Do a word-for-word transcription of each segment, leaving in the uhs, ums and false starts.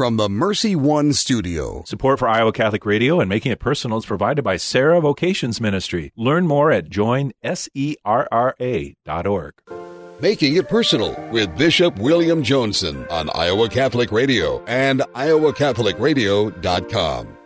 from the Mercy One Studio. Support for Iowa Catholic Radio and Making It Personal is provided by Serra Vocations Ministry. Learn more at join serra dot org. Making It Personal with Bishop William Joensen on Iowa Catholic Radio and iowa catholic radio dot com.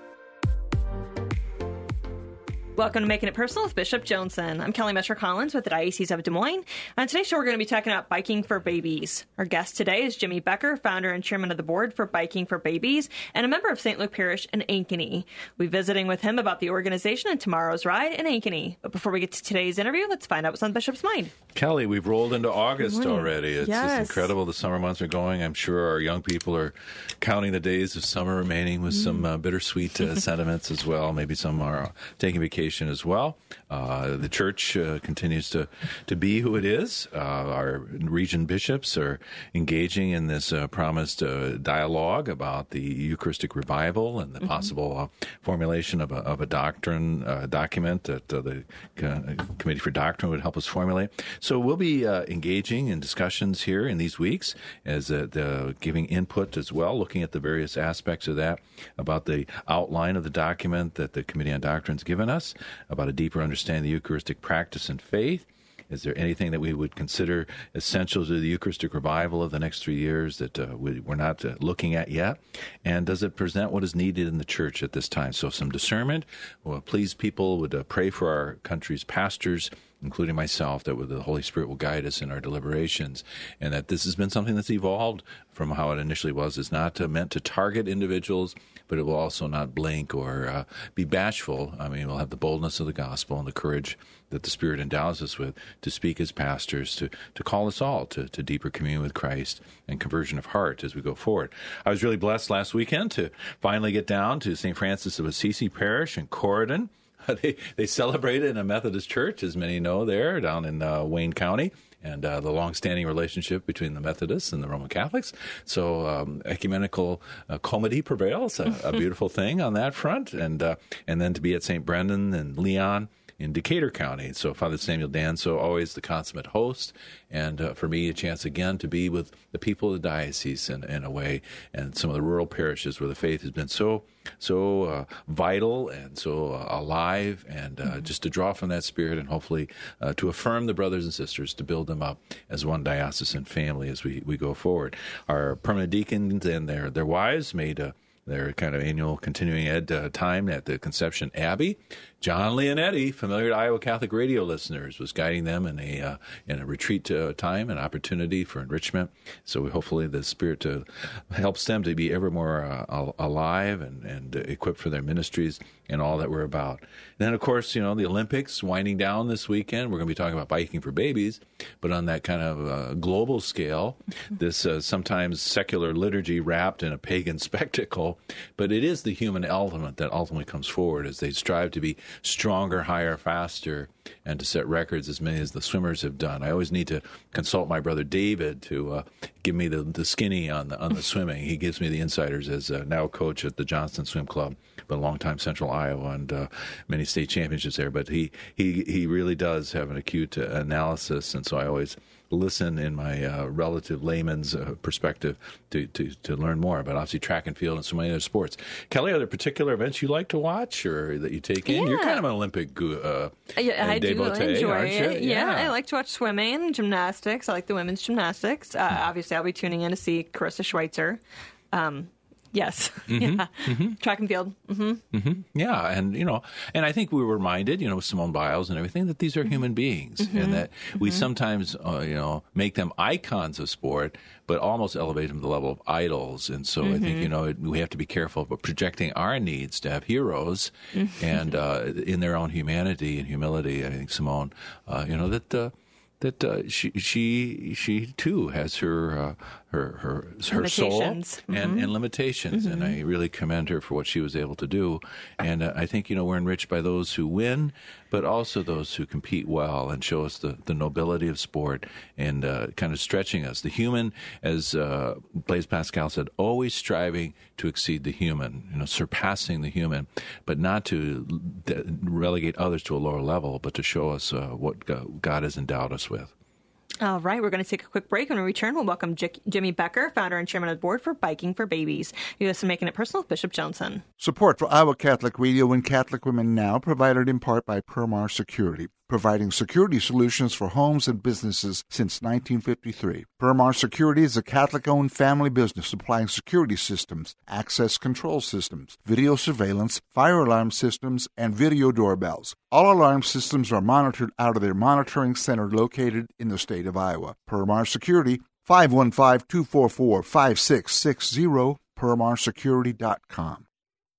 Welcome to Making It Personal with Bishop Joensen. I'm Kelly Mesher-Collins with the Diocese of Des Moines. On today's show, we're going to be talking about Biking for Babies. Our guest today is Jimmy Becker, founder and chairman of the board for Biking for Babies and a member of Saint Luke Parish in Ankeny. We'll be visiting with him about the organization and tomorrow's ride in Ankeny. But before we get to today's interview, let's find out what's on the Bishop's mind. Kelly, we've rolled into August mm-hmm. already. It's yes. just incredible. The summer months are going. I'm sure our young people are counting the days of summer remaining with mm. some uh, bittersweet uh, sentiments as well. Maybe some are taking vacation as well. Uh, the church uh, continues to, to be who it is. Uh, our region bishops are engaging in this uh, promised uh, dialogue about the Eucharistic revival and the mm-hmm. possible uh, formulation of a, of a doctrine uh, document that uh, the uh, Committee for Doctrine would help us formulate. So we'll be uh, engaging in discussions here in these weeks, as uh, the giving input as well, looking at the various aspects of that, about the outline of the document that the Committee on Doctrine's given us, about a deeper understanding of the Eucharistic practice and faith. Is there anything that we would consider essential to the Eucharistic revival of the next three years that uh, we, we're not uh, looking at yet? And does it present what is needed in the church at this time? So some discernment. Well, please, people would uh, pray for our country's pastors, including myself, that the Holy Spirit will guide us in our deliberations, and that this has been something that's evolved from how it initially was. It's not uh, meant to target individuals, but it will also not blink or uh, be bashful. I mean, we'll have the boldness of the gospel and the courage that the Spirit endows us with to speak as pastors, to, to call us all to, to deeper communion with Christ and conversion of heart as we go forward. I was really blessed last weekend to finally get down to Saint Francis of Assisi Parish in Corridon. They they celebrated in a Methodist church, as many know, there down in uh, Wayne County, and uh, the longstanding relationship between the Methodists and the Roman Catholics. So um, ecumenical uh, comity prevails, a, a beautiful thing on that front. And uh, and then to be at Saint Brendan and Leon in Decatur County. So Father Samuel Danso, always the consummate host, and uh, for me, a chance again to be with the people of the diocese in, in a way, and some of the rural parishes where the faith has been so so uh, vital and so uh, alive, and uh, mm-hmm. just to draw from that spirit and hopefully uh, to affirm the brothers and sisters, to build them up as one diocesan family as we, we go forward. Our permanent deacons and their, their wives made a their kind of annual continuing ed uh, time at the Conception Abbey. John Leonetti, familiar to Iowa Catholic Radio listeners, was guiding them in a uh, in a retreat uh, time, an opportunity for enrichment. So we hopefully the Spirit to helps them to be ever more uh, alive and, and equipped for their ministries and all that we're about. And then, of course, you know, the Olympics winding down this weekend. We're going to be talking about Biking for Babies, but on that kind of uh, global scale, this uh, sometimes secular liturgy wrapped in a pagan spectacle. But it is the human element that ultimately comes forward as they strive to be stronger, higher, faster, and to set records as many as the swimmers have done. I always need to consult my brother David to uh, give me the, the skinny on the on the swimming. He gives me the insiders as uh, now coach at the Johnston Swim Club, but a longtime Central Iowa and uh, many state championships there. But he, he, he really does have an acute uh, analysis, and so I always listen in my uh, relative layman's uh, perspective to, to, to learn more about obviously track and field and so many other sports. Kelly, are there particular events you like to watch or that you take in? Yeah. You're kind of an Olympic uh, yeah, I devotee, do enjoy aren't you? It. Yeah. yeah, I like to watch swimming, gymnastics. I like the women's gymnastics. Uh, hmm. Obviously, I'll be tuning in to see Carissa Schweitzer. Um, Yes. Mm-hmm. Yeah. Mm-hmm. Track and field. Mm-hmm. Mm-hmm. Yeah. And, you know, and I think we were reminded, you know, with Simone Biles and everything, that these are human beings mm-hmm. and that mm-hmm. we sometimes, uh, you know, make them icons of sport, but almost elevate them to the level of idols. And so mm-hmm. I think, you know, it, we have to be careful about projecting our needs to have heroes mm-hmm. and uh, in their own humanity and humility. I think Simone, uh, you know, that... Uh, That uh, she she she too has her uh, her her her soul mm-hmm. and, and limitations, mm-hmm. and I really commend her for what she was able to do. And uh, I think you know we're enriched by those who win, but also those who compete well and show us the, the nobility of sport and uh, kind of stretching us. The human, as uh, Blaise Pascal said, always striving to exceed the human, you know, surpassing the human, but not to de- relegate others to a lower level, but to show us uh, what God has endowed us with. All right, we're going to take a quick break. When we return, we'll welcome J- Jimmy Becker, founder and chairman of the board for Biking for Babies. You're listening to Making It Personal with Bishop Joensen. Support for Iowa Catholic Radio and Catholic Women Now provided in part by Permar Security, providing security solutions for homes and businesses since nineteen fifty-three. Permar Security is a Catholic-owned family business supplying security systems, access control systems, video surveillance, fire alarm systems, and video doorbells. All alarm systems are monitored out of their monitoring center located in the state of Iowa. Permar Security, five one five, two four four, five six six zero, permar security dot com.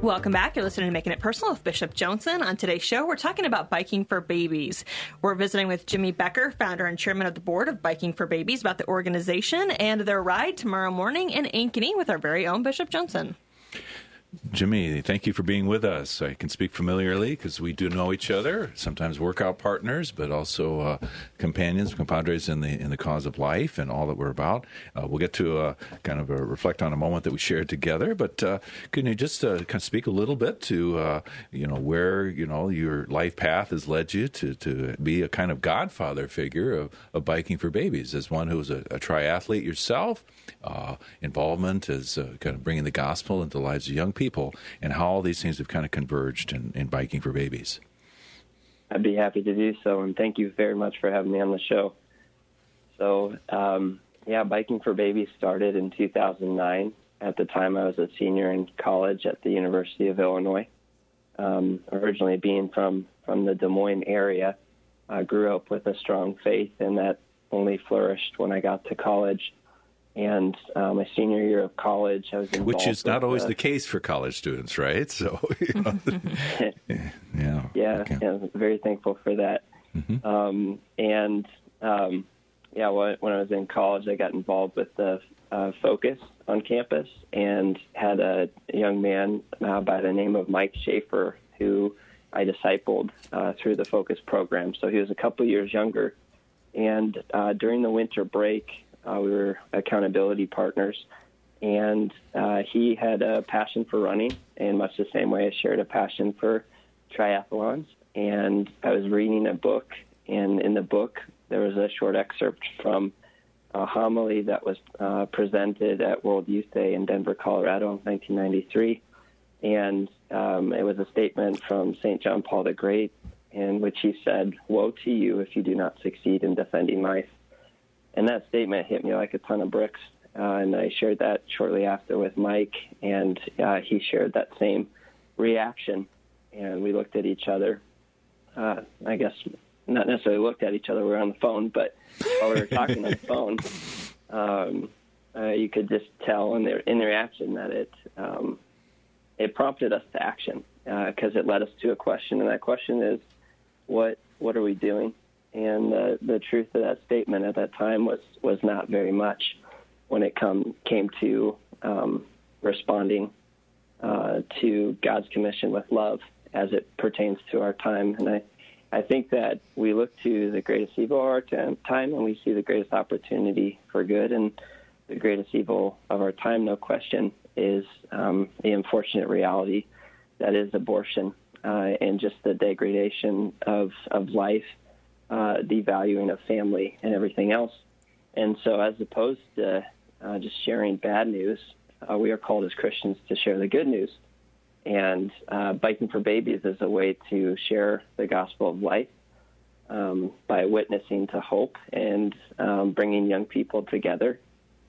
Welcome back. You're listening to Making It Personal with Bishop Joensen. On today's show, we're talking about Biking for Babies. We're visiting with Jimmy Becker, founder and chairman of the board of Biking for Babies, about the organization and their ride tomorrow morning in Ankeny with our very own Bishop Joensen. Jimmy, thank you for being with us. I can speak familiarly because we do know each other, sometimes workout partners, but also uh, companions, compadres in the in the cause of life and all that we're about. Uh, we'll get to uh, kind of uh, reflect on a moment that we shared together, but uh, can you just uh, kind of speak a little bit to, uh, you know, where, you know, your life path has led you to, to be a kind of godfather figure of, of Biking for Babies, as one who is a, a triathlete yourself, uh, involvement as uh, kind of bringing the gospel into the lives of young people. people and how all these things have kind of converged in, in Biking for Babies. I'd be happy to do so, and thank you very much for having me on the show. So, um, yeah, Biking for Babies started in two thousand nine. At the time, I was a senior in college at the University of Illinois. Um, originally being from, from the Des Moines area, I grew up with a strong faith, and that only flourished when I got to college. And uh, my senior year of college, I was involved. Which is not always the, the case for college students, right? So, you know, yeah, yeah, okay. yeah, very thankful for that. Mm-hmm. Um, and um, yeah, when I was in college, I got involved with the uh, Focus on campus, and had a young man uh, by the name of Mike Schaefer, who I discipled uh, through the Focus program. So he was a couple years younger, and uh, during the winter break. Uh, we were accountability partners, and uh, he had a passion for running in much the same way I shared a passion for triathlons. And I was reading a book, and in the book there was a short excerpt from a homily that was uh, presented at World Youth Day in Denver, Colorado in nineteen ninety-three. And um, it was a statement from Saint John Paul the Great, in which he said, "Woe to you if you do not succeed in defending life." And that statement hit me like a ton of bricks, uh, and I shared that shortly after with Mike, and uh, he shared that same reaction, and we looked at each other. Uh, I guess not necessarily looked at each other, we were on the phone, but while we were talking on the phone, um, uh, you could just tell in the, in the reaction that it, um, it prompted us to action, because uh, it led us to a question, and that question is, what what are we doing? And uh, the truth of that statement at that time was, was not very much when it come, came to um, responding uh, to God's commission with love as it pertains to our time. And I, I think that we look to the greatest evil of our time, and we see the greatest opportunity for good. And the greatest evil of our time, no question, is um, the unfortunate reality that is abortion uh, and just the degradation of, of life. Uh, devaluing of family and everything else. And so as opposed to uh, just sharing bad news, uh, we are called as Christians to share the good news. And uh, Biking for Babies is a way to share the gospel of life um, by witnessing to hope and um, bringing young people together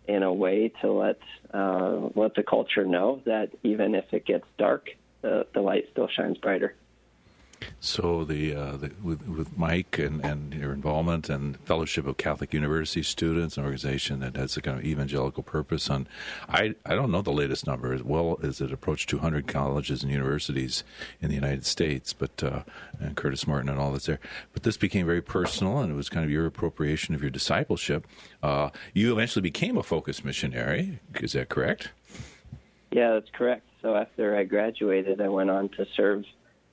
in a way to let uh, let the culture know that even if it gets dark, the, the light still shines brighter. So the, uh, the with, with Mike and, and your involvement and Fellowship of Catholic University Students, an organization that has a kind of evangelical purpose. On, I I don't know the latest number as well as it approached two hundred colleges and universities in the United States, but uh, and Curtis Martin and all that's there. But this became very personal, and it was kind of your appropriation of your discipleship. Uh, you eventually became a Focus missionary. Is that correct? Yeah, that's correct. So after I graduated, I went on to serve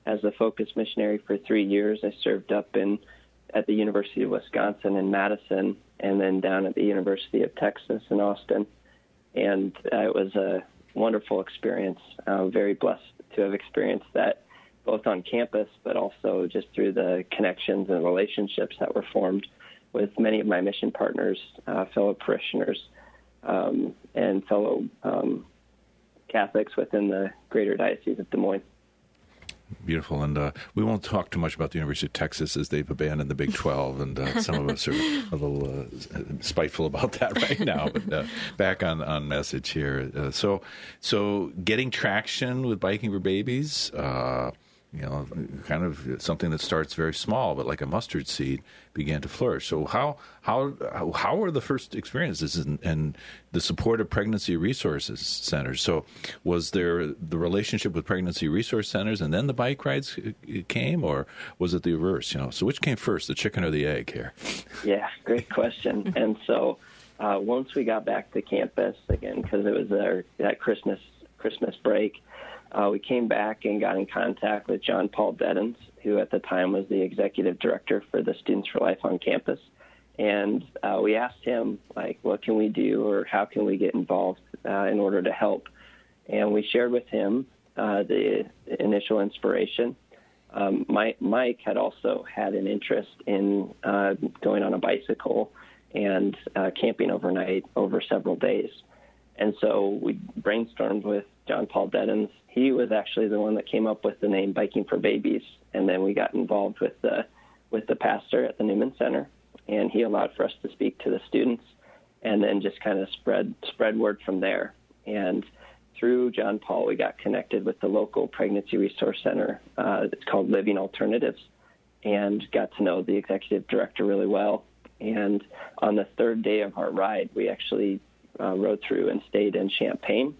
as a Focus missionary for three years. I served up in at the University of Wisconsin in Madison, and then down at the University of Texas in Austin. And uh, it was a wonderful experience. I'm very blessed to have experienced that, both on campus, but also just through the connections and relationships that were formed with many of my mission partners, uh, fellow parishioners, um, and fellow um Catholics within the greater Diocese of Des Moines. Beautiful. And uh, we won't talk too much about the University of Texas as they've abandoned the Big twelve, and uh, some of us are a little uh, spiteful about that right now. But uh, back on, on message here. Uh, so so getting traction with Biking for Babies, uh, you know, kind of something that starts very small, but like a mustard seed began to flourish. So how how how were the first experiences and, and the support of pregnancy resources centers? So was there the relationship with pregnancy resource centers, and then the bike rides came, or was it the reverse? You know, so which came first, the chicken or the egg here? Yeah, great question. And so uh, once we got back to campus again, because it was our, that Christmas Christmas break. Uh, we came back and got in contact with John Paul Deddens, who at the time was the executive director for the Students for Life on campus. And uh, we asked him, like, what can we do, or how can we get involved uh, in order to help? And we shared with him uh, the initial inspiration. Um, my, Mike had also had an interest in uh, going on a bicycle and uh, camping overnight over several days. And so we brainstormed with John Paul Deddens. He was actually the one that came up with the name Biking for Babies, and then we got involved with the with the pastor at the Newman Center, and he allowed for us to speak to the students, and then just kind of spread spread word from there. And through John Paul, we got connected with the local pregnancy resource center. Uh, it's called Living Alternatives, and got to know the executive director really well. And on the third day of our ride, we actually uh, rode through and stayed in Champaign.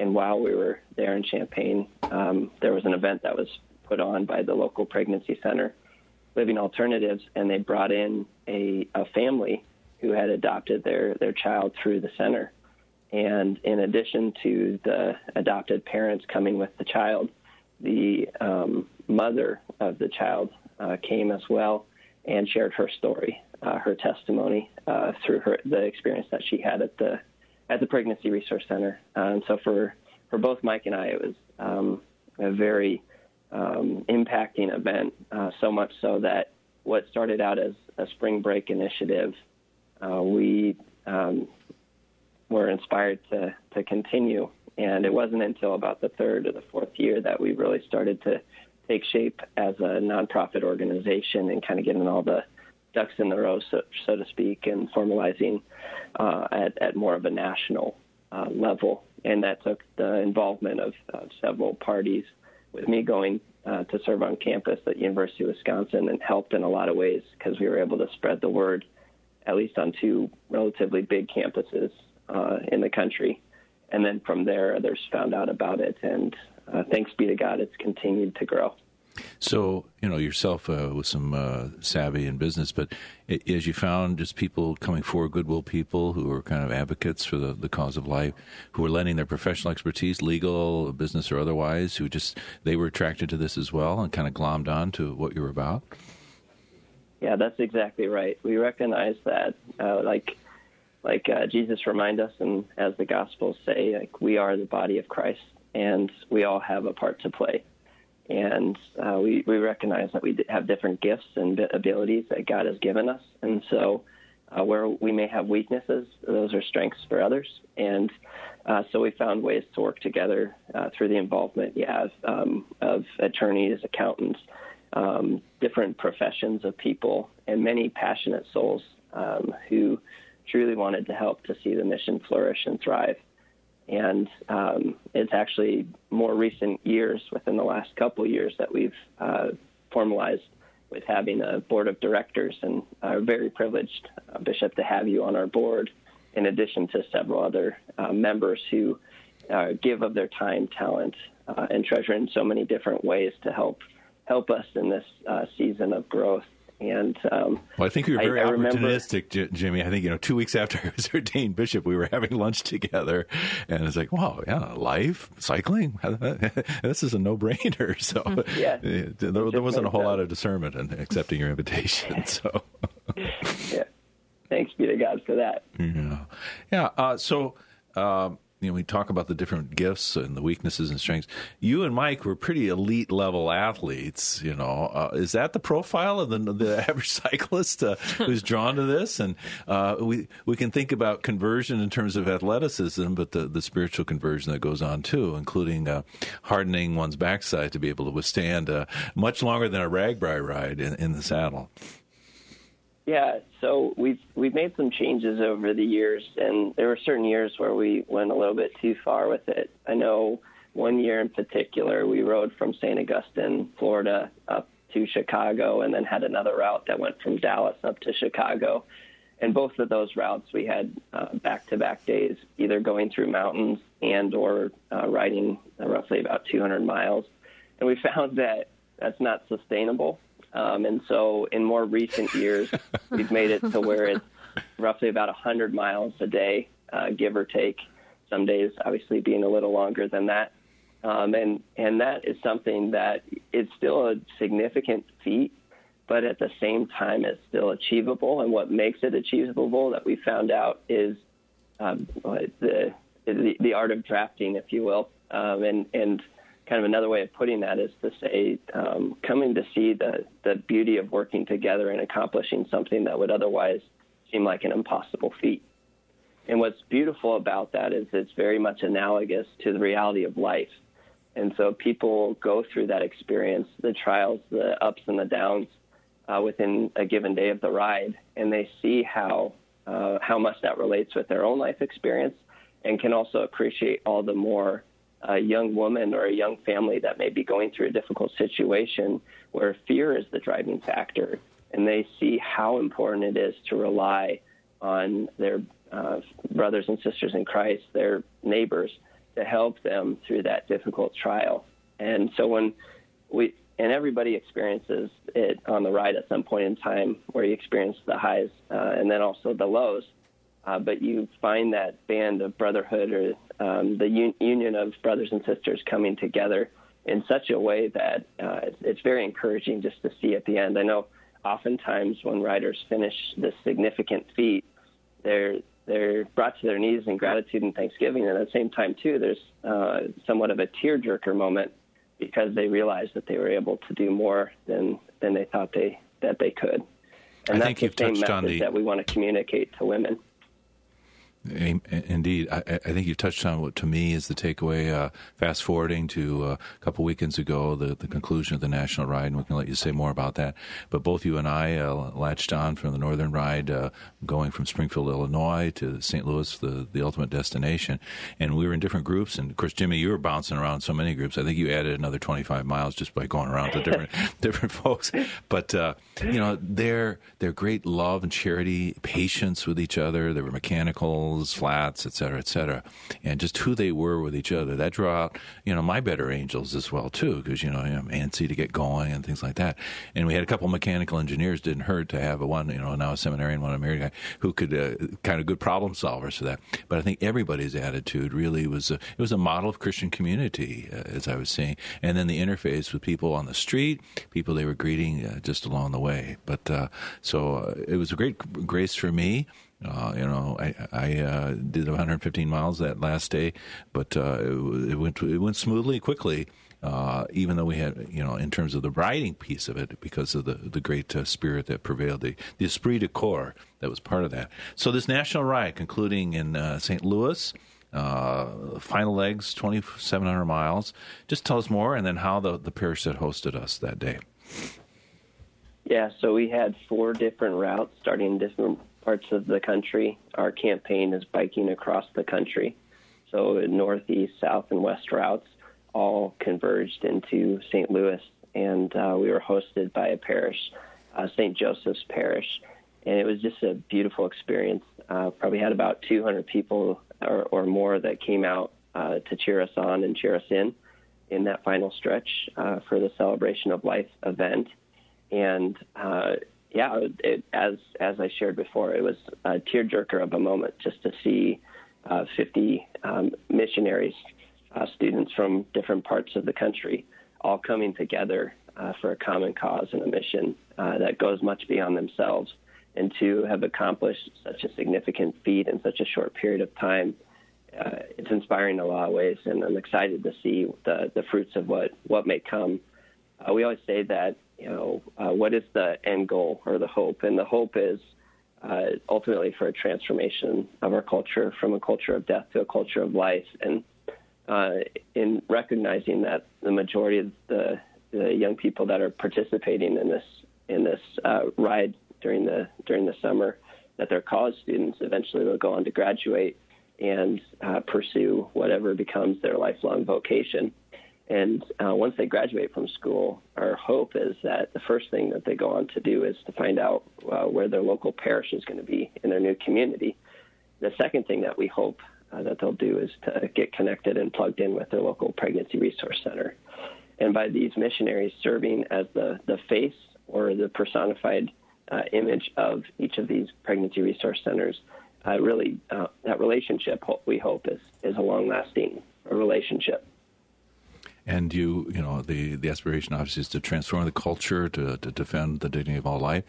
And while we were there in Champaign, um, there was an event that was put on by the local pregnancy center, Living Alternatives, and they brought in a, a family who had adopted their, their child through the center. And in addition to the adopted parents coming with the child, the um, mother of the child uh, came as well and shared her story, uh, her testimony uh, through her the experience that she had at the at the Pregnancy Resource Center. Um, so for, for both Mike and I, it was um, a very um, impacting event, uh, so much so that what started out as a spring break initiative, uh, we um, were inspired to, to continue. And it wasn't until about the third or the fourth year that we really started to take shape as a nonprofit organization and kind of getting all the ducks in the row, so, so to speak, and formalizing uh, at, at more of a national uh, level. And that took the involvement of, of several parties, with me going uh, to serve on campus at University of Wisconsin, and helped in a lot of ways because we were able to spread the word, at least on two relatively big campuses uh, in the country. And then from there, others found out about it. And uh, thanks be to God, it's continued to grow. So, you know, yourself uh, with some uh, savvy in business, but as you found just people coming forward, goodwill people who are kind of advocates for the, the cause of life, who were lending their professional expertise, legal, business or otherwise, who just, they were attracted to this as well and kind of glommed on to what you were about? Yeah, that's exactly right. We recognize that, uh, like like uh, Jesus remind us, and as the Gospels say, like we are the body of Christ, and we all have a part to play. And uh, we, we recognize that we have different gifts and abilities that God has given us. And so uh, where we may have weaknesses, those are strengths for others. And uh, so we found ways to work together uh, through the involvement, yeah, of, um, of attorneys, accountants, um, different professions of people, and many passionate souls um, who truly wanted to help to see the mission flourish and thrive. And um, it's actually more recent years, within the last couple years, that we've uh, formalized with having a board of directors, and are very privileged, uh, Bishop, to have you on our board, in addition to several other uh, members who uh, give of their time, talent, uh, and treasure in so many different ways to help help us in this uh, season of growth. And um, well, I think we were very I, I opportunistic, remember, Jimmy. I think, you know, two weeks after I was ordained bishop, we were having lunch together, and it's like, wow, yeah, life, cycling, this is a no-brainer. So yeah, it, there, there wasn't a whole lot of discernment in accepting your invitation. So yeah, thanks be to God for that. Yeah, yeah. Uh, so. Um, You know, we talk about the different gifts and the weaknesses and strengths. You and Mike were pretty elite level athletes. You know, uh, is that the profile of the, the average cyclist uh, who's drawn to this? And uh, we we can think about conversion in terms of athleticism, but the, the spiritual conversion that goes on too, including uh, hardening one's backside to be able to withstand uh, much longer than a ragbri ride in, in the saddle. Yeah, so we've we've made some changes over the years, and there were certain years where we went a little bit too far with it. I know one year in particular, we rode from Saint Augustine, Florida, up to Chicago, and then had another route that went from Dallas up to Chicago. And both of those routes, we had uh, back-to-back days, either going through mountains and or uh, riding roughly about two hundred miles. And we found that that's not sustainable. Um, and so in more recent years, we've made it to where it's roughly about one hundred miles a day, uh, give or take, some days obviously being a little longer than that. Um, and, and that is something that is still a significant feat, but at the same time, it's still achievable. And what makes it achievable that we found out is um, the, the the art of drafting, if you will, um, and and. Kind of another way of putting that is to say, um, coming to see the, the beauty of working together and accomplishing something that would otherwise seem like an impossible feat. And what's beautiful about that is it's very much analogous to the reality of life. And so people go through that experience, the trials, the ups and the downs uh, within a given day of the ride, and they see how uh, how much that relates with their own life experience, and can also appreciate all the more a young woman or a young family that may be going through a difficult situation where fear is the driving factor, and they see how important it is to rely on their uh, brothers and sisters in Christ, their neighbors, to help them through that difficult trial. And so when we, and everybody experiences it on the ride at some point in time where you experience the highs uh, and then also the lows. Uh, but you find that band of brotherhood or um, the un- union of brothers and sisters coming together in such a way that uh, it's, it's very encouraging just to see at the end. I know oftentimes when riders finish this significant feat, they're they're brought to their knees in gratitude and thanksgiving. And at the same time, too, there's uh, somewhat of a tearjerker moment because they realize that they were able to do more than, than they thought they that they could. And I that's think the same message the... that we want to communicate to women. Indeed. I, I think you touched on what, to me, is the takeaway. Uh, fast forwarding to uh, a couple weekends ago, the, the conclusion of the National Ride, and we can let you say more about that. But both you and I uh, latched on from the Northern Ride, uh, going from Springfield, Illinois to Saint Louis, the, the ultimate destination. And we were in different groups. And, of course, Jimmy, you were bouncing around so many groups. I think you added another twenty-five miles just by going around to different different folks. But, uh, you know, their, their great love and charity, patience with each other. They were mechanical, flats, et cetera, et cetera, and just who they were with each other. That drew out, you know, my better angels as well, too, because, you know, I'm antsy to get going and things like that. And we had a couple of mechanical engineers, didn't hurt to have a one, you know, now a seminarian, one a married guy, who could uh, kind of good problem solvers for that. But I think everybody's attitude really was, a, it was a model of Christian community, uh, as I was seeing. And then the interface with people on the street, people they were greeting uh, just along the way. But uh, so uh, it was a great grace for me. Uh, you know, I, I uh, did one hundred fifteen miles that last day, but uh, it, it went it went smoothly, quickly, uh, even though we had, you know, in terms of the riding piece of it, because of the, the great uh, spirit that prevailed, the, the esprit de corps that was part of that. So this National Ride concluding in uh, Saint Louis, uh, final legs, twenty-seven hundred miles. Just tell us more, and then how the, the parish that hosted us that day. Yeah, so we had four different routes starting different parts of the country. Our campaign is biking across the country. So northeast, south, and west routes all converged into Saint Louis and uh, we were hosted by a parish, uh, Saint Joseph's Parish, and it was just a beautiful experience. Uh, probably had about two hundred people or, or more that came out uh, to cheer us on and cheer us in in that final stretch uh, for the Celebration of Life event. And uh, yeah, it, as as I shared before, it was a tearjerker of a moment just to see uh, fifty um, missionaries, uh, students from different parts of the country, all coming together uh, for a common cause and a mission uh, that goes much beyond themselves, and to have accomplished such a significant feat in such a short period of time. Uh, it's inspiring in a lot of ways, and I'm excited to see the, the fruits of what, what may come. Uh, we always say that, you know, uh, what is the end goal or the hope? And the hope is uh, ultimately for a transformation of our culture from a culture of death to a culture of life. And uh, in recognizing that the majority of the, the young people that are participating in this in this uh, ride during the during the summer, that they're college students, eventually they'll go on to graduate and uh, pursue whatever becomes their lifelong vocation. And uh, once they graduate from school, our hope is that the first thing that they go on to do is to find out uh, where their local parish is going to be in their new community. The second thing that we hope uh, that they'll do is to get connected and plugged in with their local pregnancy resource center. And by these missionaries serving as the, the face or the personified uh, image of each of these pregnancy resource centers, Uh, really, uh, that relationship, we hope, is, is a long-lasting relationship. And you, you know, the, the aspiration, obviously, is to transform the culture, to, to defend the dignity of all life.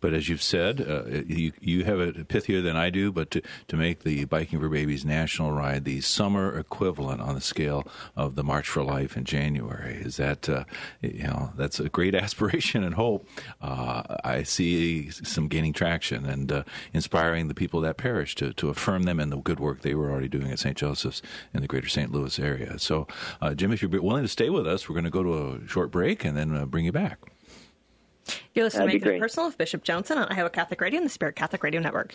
But as you've said, uh, you you have it pithier than I do, but to, to make the Biking for Babies National Ride the summer equivalent on the scale of the March for Life in January, is that, uh, you know, that's a great aspiration and hope. Uh, I see some gaining traction and uh, inspiring the people of that parish to, to affirm them in the good work they were already doing at Saint Joseph's in the greater Saint Louis area. So, uh, Jim, if you're willing to stay with us, we're going to go to a short break and then uh, bring you back. You're listening That'd to Making It Personal with Bishop Joensen on Iowa Catholic Radio and the Spirit Catholic Radio Network.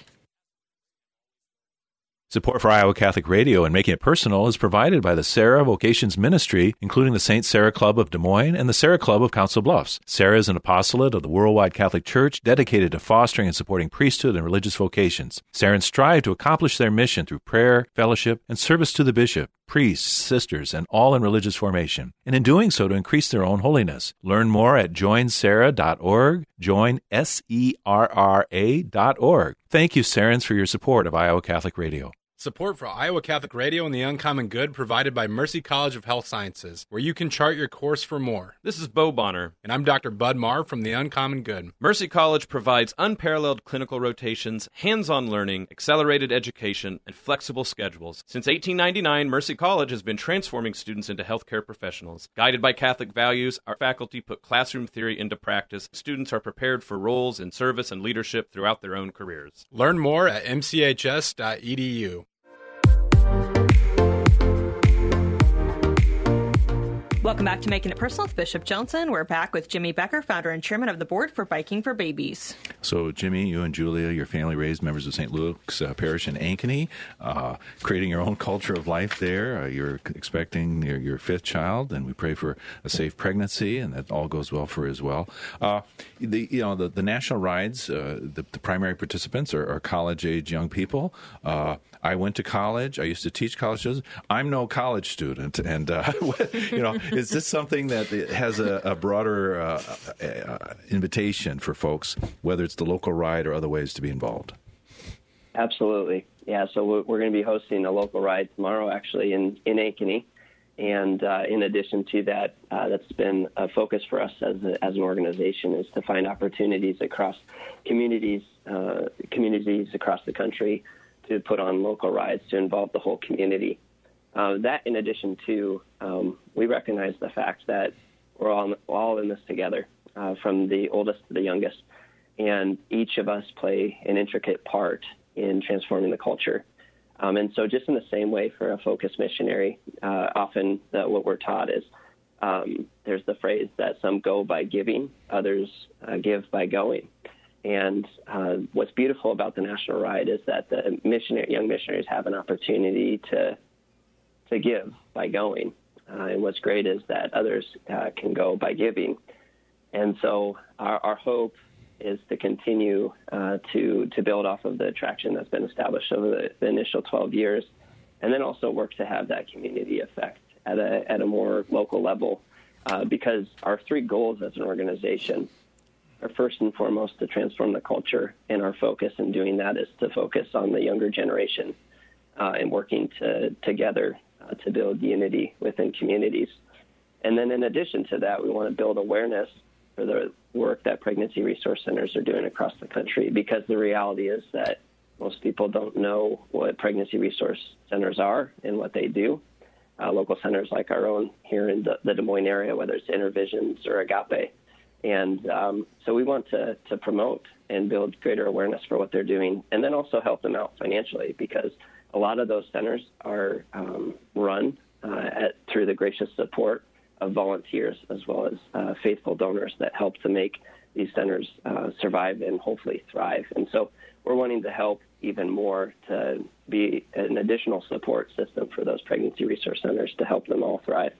Support for Iowa Catholic Radio and Making It Personal is provided by the Serra Vocations Ministry, including the Saint Serra Club of Des Moines and the Serra Club of Council Bluffs. Serra is an apostolate of the worldwide Catholic Church dedicated to fostering and supporting priesthood and religious vocations. Serrans strive to accomplish their mission through prayer, fellowship, and service to the bishop, priests, sisters, and all in religious formation, and in doing so to increase their own holiness. Learn more at join serra dot org, join S E R R A dot org. Thank you, Serrans, for your support of Iowa Catholic Radio. Support for Iowa Catholic Radio and the Uncommon Good provided by Mercy College of Health Sciences, where you can chart your course for more. This is Bo Bonner. And I'm Doctor Bud Marr from the Uncommon Good. Mercy College provides unparalleled clinical rotations, hands-on learning, accelerated education, and flexible schedules. Since eighteen ninety-nine, Mercy College has been transforming students into healthcare professionals. Guided by Catholic values, our faculty put classroom theory into practice. Students are prepared for roles in service and leadership throughout their own careers. Learn more at m c h s dot e d u. Welcome back to Making It Personal with Bishop Joensen. We're back with Jimmy Becker, founder and chairman of the board for Biking for Babies. So, Jimmy, you and Julia, your family raised members of Saint Luke's uh, Parish in Ankeny, uh, creating your own culture of life there. Uh, you're expecting your, your fifth child, and we pray for a safe pregnancy, and that all goes well for as well. Uh, the you know the, the national rides, uh, the, the primary participants are, are college-age young people. Uh, I went to college. I used to teach college students. I'm no college student, and uh, you know. Is this something that has a, a broader uh, uh, invitation for folks, whether it's the local ride or other ways to be involved? Absolutely. Yeah, so we're, we're going to be hosting a local ride tomorrow, actually, in, in Ankeny. And uh, in addition to that, uh, that's been a focus for us as, a, as an organization, is to find opportunities across communities, uh, communities across the country to put on local rides to involve the whole community. Uh, that, in addition to, um, we recognize the fact that we're all, we're all in this together, uh, from the oldest to the youngest, and each of us play an intricate part in transforming the culture. Um, and so just in the same way for a Focus missionary, uh, often the, what we're taught is um, there's the phrase that some go by giving, others uh, give by going. And uh, what's beautiful about the National Ride is that the missionary, young missionaries have an opportunity to to give by going, Uh, and what's great is that others uh, can go by giving. And so our, our hope is to continue uh, to to build off of the traction that's been established over the, the initial twelve years, and then also work to have that community effect at a at a more local level, uh, because our three goals as an organization are first and foremost to transform the culture, and our focus in doing that is to focus on the younger generation uh, and working to, together uh, to build unity within communities. And then in addition to that, we want to build awareness for the work that pregnancy resource centers are doing across the country, because the reality is that most people don't know what pregnancy resource centers are and what they do. Uh, local centers like our own here in the, the Des Moines area, whether it's Intervisions or Agape. And um, so we want to, to promote and build greater awareness for what they're doing, and then also help them out financially, because a lot of those centers are um, run uh, at, through the gracious support of volunteers as well as uh, faithful donors that help to make these centers uh, survive and hopefully thrive. And so we're wanting to help even more to be an additional support system for those pregnancy resource centers to help them all thrive.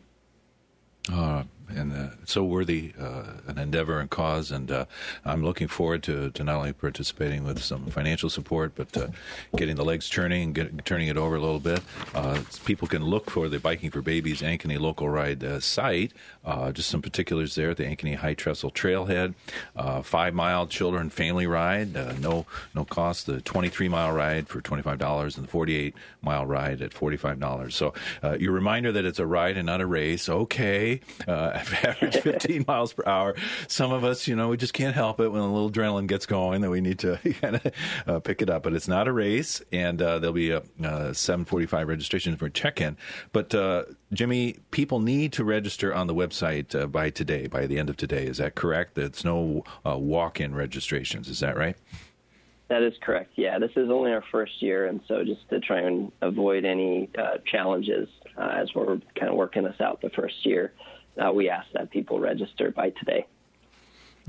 Uh, and uh, so worthy uh, an endeavor and cause, and uh, I'm looking forward to, to not only participating with some financial support, but uh, getting the legs churning and get, turning it over a little bit. Uh, people can look for the Biking for Babies Ankeny local ride uh, site, uh, just some particulars there at the Ankeny High Trestle Trailhead, uh, five-mile children family ride, uh, no no cost, the twenty-three mile ride for twenty-five dollars and the forty-eight mile ride at forty-five dollars. So uh, your reminder that it's a ride and not a race, okay. Uh, average fifteen miles per hour. Some of us, you know, we just can't help it when a little adrenaline gets going that we need to kind of uh, pick it up. But it's not a race, and uh, there'll be a uh, seven forty-five registration for check-in. But uh, Jimmy, people need to register on the website uh, by today, by the end of today. Is that correct? There's no uh, walk-in registrations. Is that right? That is correct. Yeah, this is only our first year, and so just to try and avoid any uh, challenges uh, as we're kind of working this out the first year, Uh, we ask that people register by today.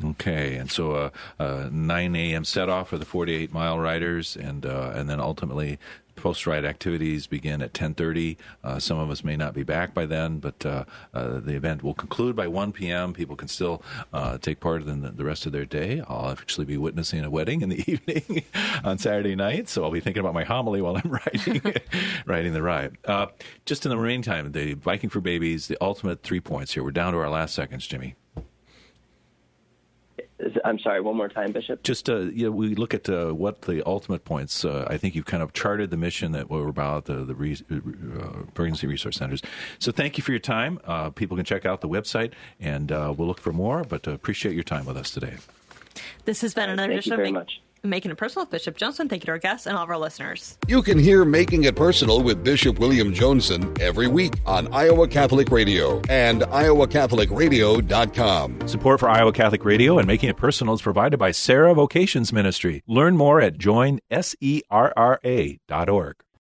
Okay, and so uh, uh, nine a.m. set off for the forty-eight mile riders, and uh, and then ultimately post-ride activities begin at ten thirty. Uh, some of us may not be back by then, but uh, uh, the event will conclude by one p.m. People can still uh, take part in the, the rest of their day. I'll actually be witnessing a wedding in the evening on Saturday night, so I'll be thinking about my homily while I'm riding riding the ride. Uh, just in the remaining time, the Biking for Babies, the ultimate three points here. We're down to our last seconds, Jimmy. I'm sorry, one more time, Bishop? Just uh, you know, we look at uh, what the ultimate points. Uh, I think you've kind of charted the mission that we're about, the, the re- uh, Pregnancy Resource Centers. So thank you for your time. Uh, people can check out the website, and uh, we'll look for more, but uh, appreciate your time with us today. This has been another edition of Thank you very much. Making It Personal with Bishop Joensen. Thank you to our guests and all of our listeners. You can hear Making It Personal with Bishop William Joensen every week on Iowa Catholic Radio and iowa catholic radio dot com. Support for Iowa Catholic Radio and Making It Personal is provided by Serra Vocations Ministry. Learn more at join serra dot org.